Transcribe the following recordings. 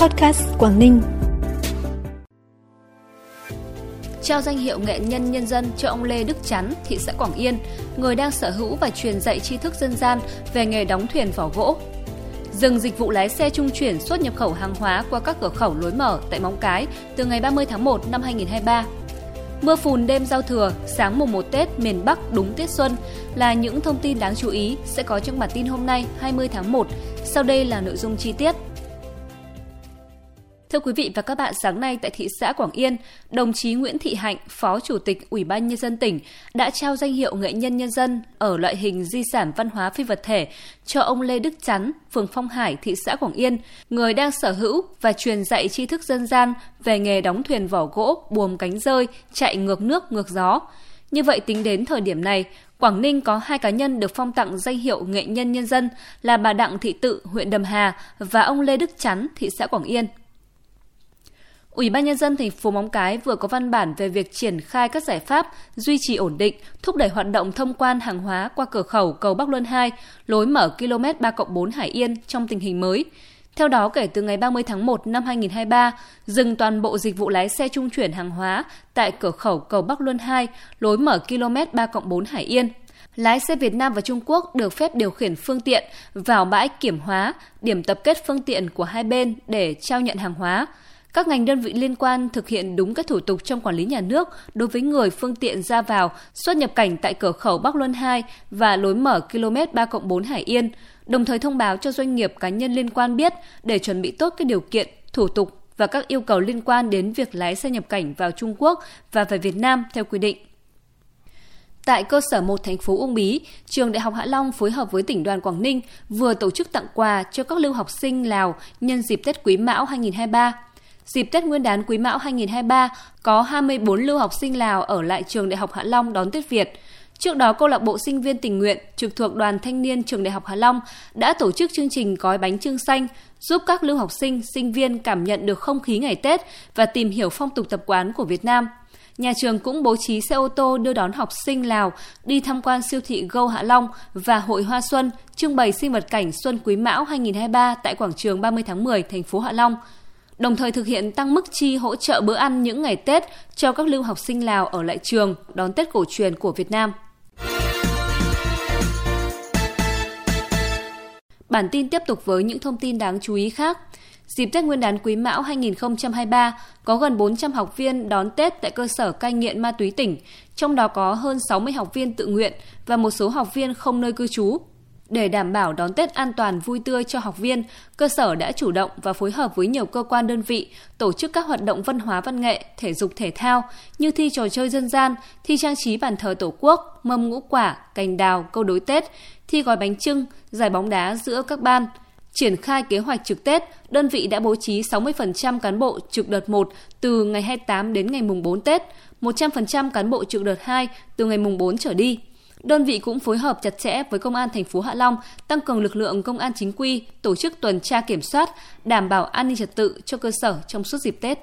Podcast Quảng Ninh. Trao danh hiệu nghệ nhân nhân dân cho ông Lê Đức Chắn, thị xã Quảng Yên, người đang sở hữu và truyền dạy tri thức dân gian về nghề đóng thuyền vỏ gỗ. Dừng dịch vụ lái xe trung chuyển xuất nhập khẩu hàng hóa qua các cửa khẩu lối mở tại Móng Cái từ ngày 30 tháng 1 năm 2023. Mưa phùn đêm giao thừa, sáng mùng 1 Tết miền Bắc đúng Tết Xuân là những thông tin đáng chú ý sẽ có trong bản tin hôm nay 20 tháng 1. Sau đây là nội dung chi tiết. Thưa quý vị và các bạn, sáng nay tại thị xã Quảng Yên, đồng chí Nguyễn Thị Hạnh, Phó Chủ tịch Ủy ban Nhân dân tỉnh đã trao danh hiệu nghệ nhân nhân dân ở loại hình di sản văn hóa phi vật thể cho ông Lê Đức Chắn, phường Phong Hải, thị xã Quảng Yên, người đang sở hữu và truyền dạy tri thức dân gian về nghề đóng thuyền vỏ gỗ, buồm cánh rơi, chạy ngược nước, ngược gió. Như vậy, tính đến thời điểm này, Quảng Ninh có 2 cá nhân được phong tặng danh hiệu nghệ nhân nhân dân là bà Đặng Thị Tự, huyện Đầm Hà và ông Lê Đức Chắn, thị xã Quảng Yên. Ủy ban Nhân dân thành phố Móng Cái vừa có văn bản về việc triển khai các giải pháp duy trì ổn định, thúc đẩy hoạt động thông quan hàng hóa qua cửa khẩu cầu Bắc Luân 2, lối mở km 3+4 Hải Yên trong tình hình mới. Theo đó, kể từ ngày 30 tháng 1 năm 2023, dừng toàn bộ dịch vụ lái xe trung chuyển hàng hóa tại cửa khẩu cầu Bắc Luân 2, lối mở km 3+4 Hải Yên. Lái xe Việt Nam và Trung Quốc được phép điều khiển phương tiện vào bãi kiểm hóa, điểm tập kết phương tiện của hai bên để trao nhận hàng hóa. Các ngành đơn vị liên quan thực hiện đúng các thủ tục trong quản lý nhà nước đối với người phương tiện ra vào, xuất nhập cảnh tại cửa khẩu Bắc Luân 2 và lối mở km 3+4 Hải Yên, đồng thời thông báo cho doanh nghiệp cá nhân liên quan biết để chuẩn bị tốt các điều kiện, thủ tục và các yêu cầu liên quan đến việc lái xe nhập cảnh vào Trung Quốc và về Việt Nam theo quy định. Tại cơ sở 1 thành phố Uông Bí, trường Đại học Hạ Long phối hợp với tỉnh đoàn Quảng Ninh vừa tổ chức tặng quà cho các lưu học sinh Lào nhân dịp Tết Quý Mão 2023. Dịp Tết Nguyên đán Quý Mão 2023, có 24 lưu học sinh Lào ở lại trường Đại học Hạ Long đón Tết Việt. Trước đó, câu lạc bộ sinh viên tình nguyện trực thuộc Đoàn Thanh niên trường Đại học Hạ Long đã tổ chức chương trình gói bánh chưng xanh, giúp các lưu học sinh, sinh viên cảm nhận được không khí ngày Tết và tìm hiểu phong tục tập quán của Việt Nam. Nhà trường cũng bố trí xe ô tô đưa đón học sinh Lào đi tham quan siêu thị Go Hạ Long và Hội Hoa Xuân trưng bày sinh vật cảnh Xuân Quý Mão 2023 tại quảng trường 30 tháng 10 thành phố Hạ Long. Đồng thời thực hiện tăng mức chi hỗ trợ bữa ăn những ngày Tết cho các lưu học sinh Lào ở lại trường đón Tết cổ truyền của Việt Nam. Bản tin tiếp tục với những thông tin đáng chú ý khác. Dịp Tết Nguyên đán Quý Mão 2023 có gần 400 học viên đón Tết tại cơ sở cai nghiện ma túy tỉnh, trong đó có hơn 60 học viên tự nguyện và một số học viên không nơi cư trú. Để đảm bảo đón Tết an toàn vui tươi cho học viên, cơ sở đã chủ động và phối hợp với nhiều cơ quan đơn vị tổ chức các hoạt động văn hóa văn nghệ, thể dục thể thao như thi trò chơi dân gian, thi trang trí bàn thờ Tổ quốc, mâm ngũ quả, cành đào, câu đối Tết, thi gói bánh chưng, giải bóng đá giữa các ban. Triển khai kế hoạch trực Tết, đơn vị đã bố trí 60% cán bộ trực đợt 1 từ ngày 28 đến ngày mùng 4 Tết, 100% cán bộ trực đợt 2 từ ngày mùng 4 trở đi. Đơn vị cũng phối hợp chặt chẽ với Công an thành phố Hạ Long tăng cường lực lượng công an chính quy, tổ chức tuần tra kiểm soát, đảm bảo an ninh trật tự cho cơ sở trong suốt dịp Tết.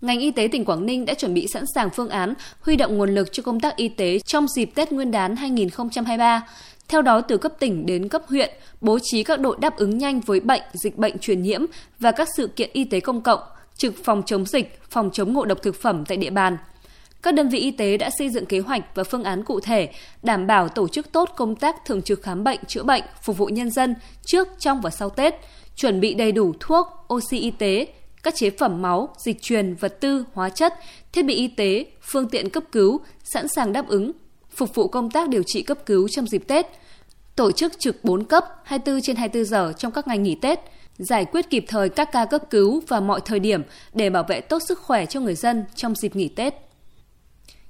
Ngành y tế tỉnh Quảng Ninh đã chuẩn bị sẵn sàng phương án huy động nguồn lực cho công tác y tế trong dịp Tết Nguyên đán 2023. Theo đó, từ cấp tỉnh đến cấp huyện, bố trí các đội đáp ứng nhanh với bệnh, dịch bệnh truyền nhiễm và các sự kiện y tế công cộng, trực phòng chống dịch, phòng chống ngộ độc thực phẩm tại địa bàn. Các đơn vị y tế đã xây dựng kế hoạch và phương án cụ thể, đảm bảo tổ chức tốt công tác thường trực khám bệnh, chữa bệnh, phục vụ nhân dân trước, trong và sau Tết, chuẩn bị đầy đủ thuốc, oxy y tế, các chế phẩm máu, dịch truyền, vật tư, hóa chất, thiết bị y tế, phương tiện cấp cứu, sẵn sàng đáp ứng, phục vụ công tác điều trị cấp cứu trong dịp Tết, tổ chức trực 4 cấp 24/24 giờ trong các ngày nghỉ Tết, giải quyết kịp thời các ca cấp cứu vào mọi thời điểm để bảo vệ tốt sức khỏe cho người dân trong dịp nghỉ Tết.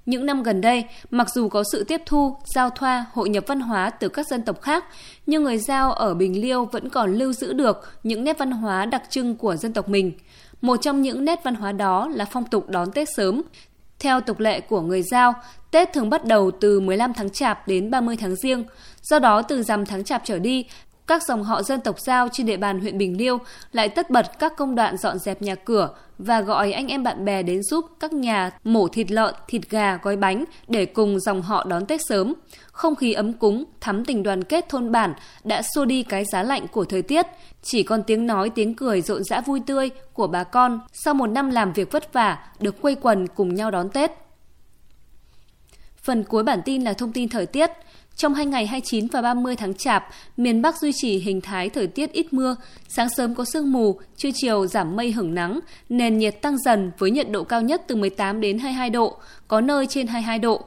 Những năm gần đây, mặc dù có sự tiếp thu, giao thoa, hội nhập văn hóa từ các dân tộc khác, nhưng người Dao ở Bình Liêu vẫn còn lưu giữ được những nét văn hóa đặc trưng của dân tộc mình. Một trong những nét văn hóa đó là phong tục đón Tết sớm. Theo tục lệ của người Dao, Tết thường bắt đầu từ 15 tháng Chạp đến 30 tháng Giêng. Do đó, từ rằm tháng Chạp trở đi, các dòng họ dân tộc Dao trên địa bàn huyện Bình Liêu lại tất bật các công đoạn dọn dẹp nhà cửa và gọi anh em bạn bè đến giúp các nhà mổ thịt lợn, thịt gà, gói bánh để cùng dòng họ đón Tết sớm. Không khí ấm cúng, thắm tình đoàn kết thôn bản đã xua đi cái giá lạnh của thời tiết. Chỉ còn tiếng nói, tiếng cười rộn rã vui tươi của bà con sau một năm làm việc vất vả được quây quần cùng nhau đón Tết. Phần cuối bản tin là thông tin thời tiết. Trong 2 ngày 29 và 30 tháng Chạp, miền Bắc duy trì hình thái thời tiết ít mưa, sáng sớm có sương mù, trưa chiều giảm mây hửng nắng, nền nhiệt tăng dần với nhiệt độ cao nhất từ 18 đến 22 độ, có nơi trên 22 độ.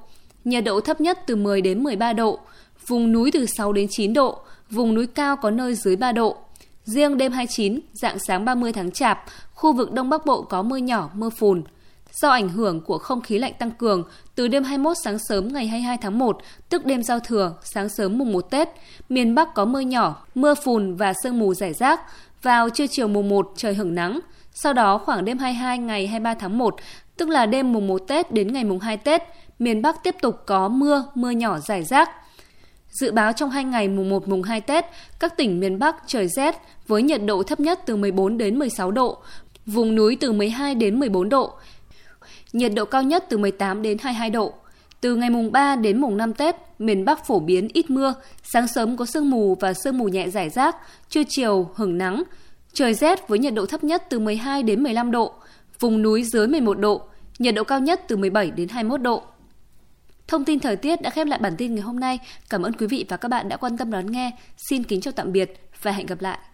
Nhiệt độ thấp nhất từ 10 đến 13 độ, vùng núi từ 6 đến 9 độ, vùng núi cao có nơi dưới 3 độ. Riêng đêm 29, rạng sáng 30 tháng Chạp, khu vực Đông Bắc Bộ có mưa nhỏ, mưa phùn. Do ảnh hưởng của không khí lạnh tăng cường, từ đêm 21 sáng sớm ngày 22 tháng 1, tức đêm giao thừa, sáng sớm mùng 1 Tết, miền Bắc có mưa nhỏ, mưa phùn và sương mù rải rác. Vào trưa chiều mùng 1 trời hửng nắng. Sau đó khoảng đêm 22 ngày 23 tháng 1, tức là đêm mùng 1 Tết đến ngày mùng 2 Tết, miền Bắc tiếp tục có mưa, mưa nhỏ rải rác. Dự báo trong 2 ngày mùng 1 mùng 2 Tết, các tỉnh miền Bắc trời rét với nhiệt độ thấp nhất từ 14 đến 16 độ, vùng núi từ 12 đến 14 độ. Nhiệt độ cao nhất từ 18 đến 22 độ. Từ ngày mùng 3 đến mùng 5 Tết, miền Bắc phổ biến ít mưa, sáng sớm có sương mù và sương mù nhẹ rải rác, trưa chiều hửng nắng. Trời rét với nhiệt độ thấp nhất từ 12 đến 15 độ, vùng núi dưới 11 độ, nhiệt độ cao nhất từ 17 đến 21 độ. Thông tin thời tiết đã khép lại bản tin ngày hôm nay. Cảm ơn quý vị và các bạn đã quan tâm đón nghe. Xin kính chào tạm biệt và hẹn gặp lại.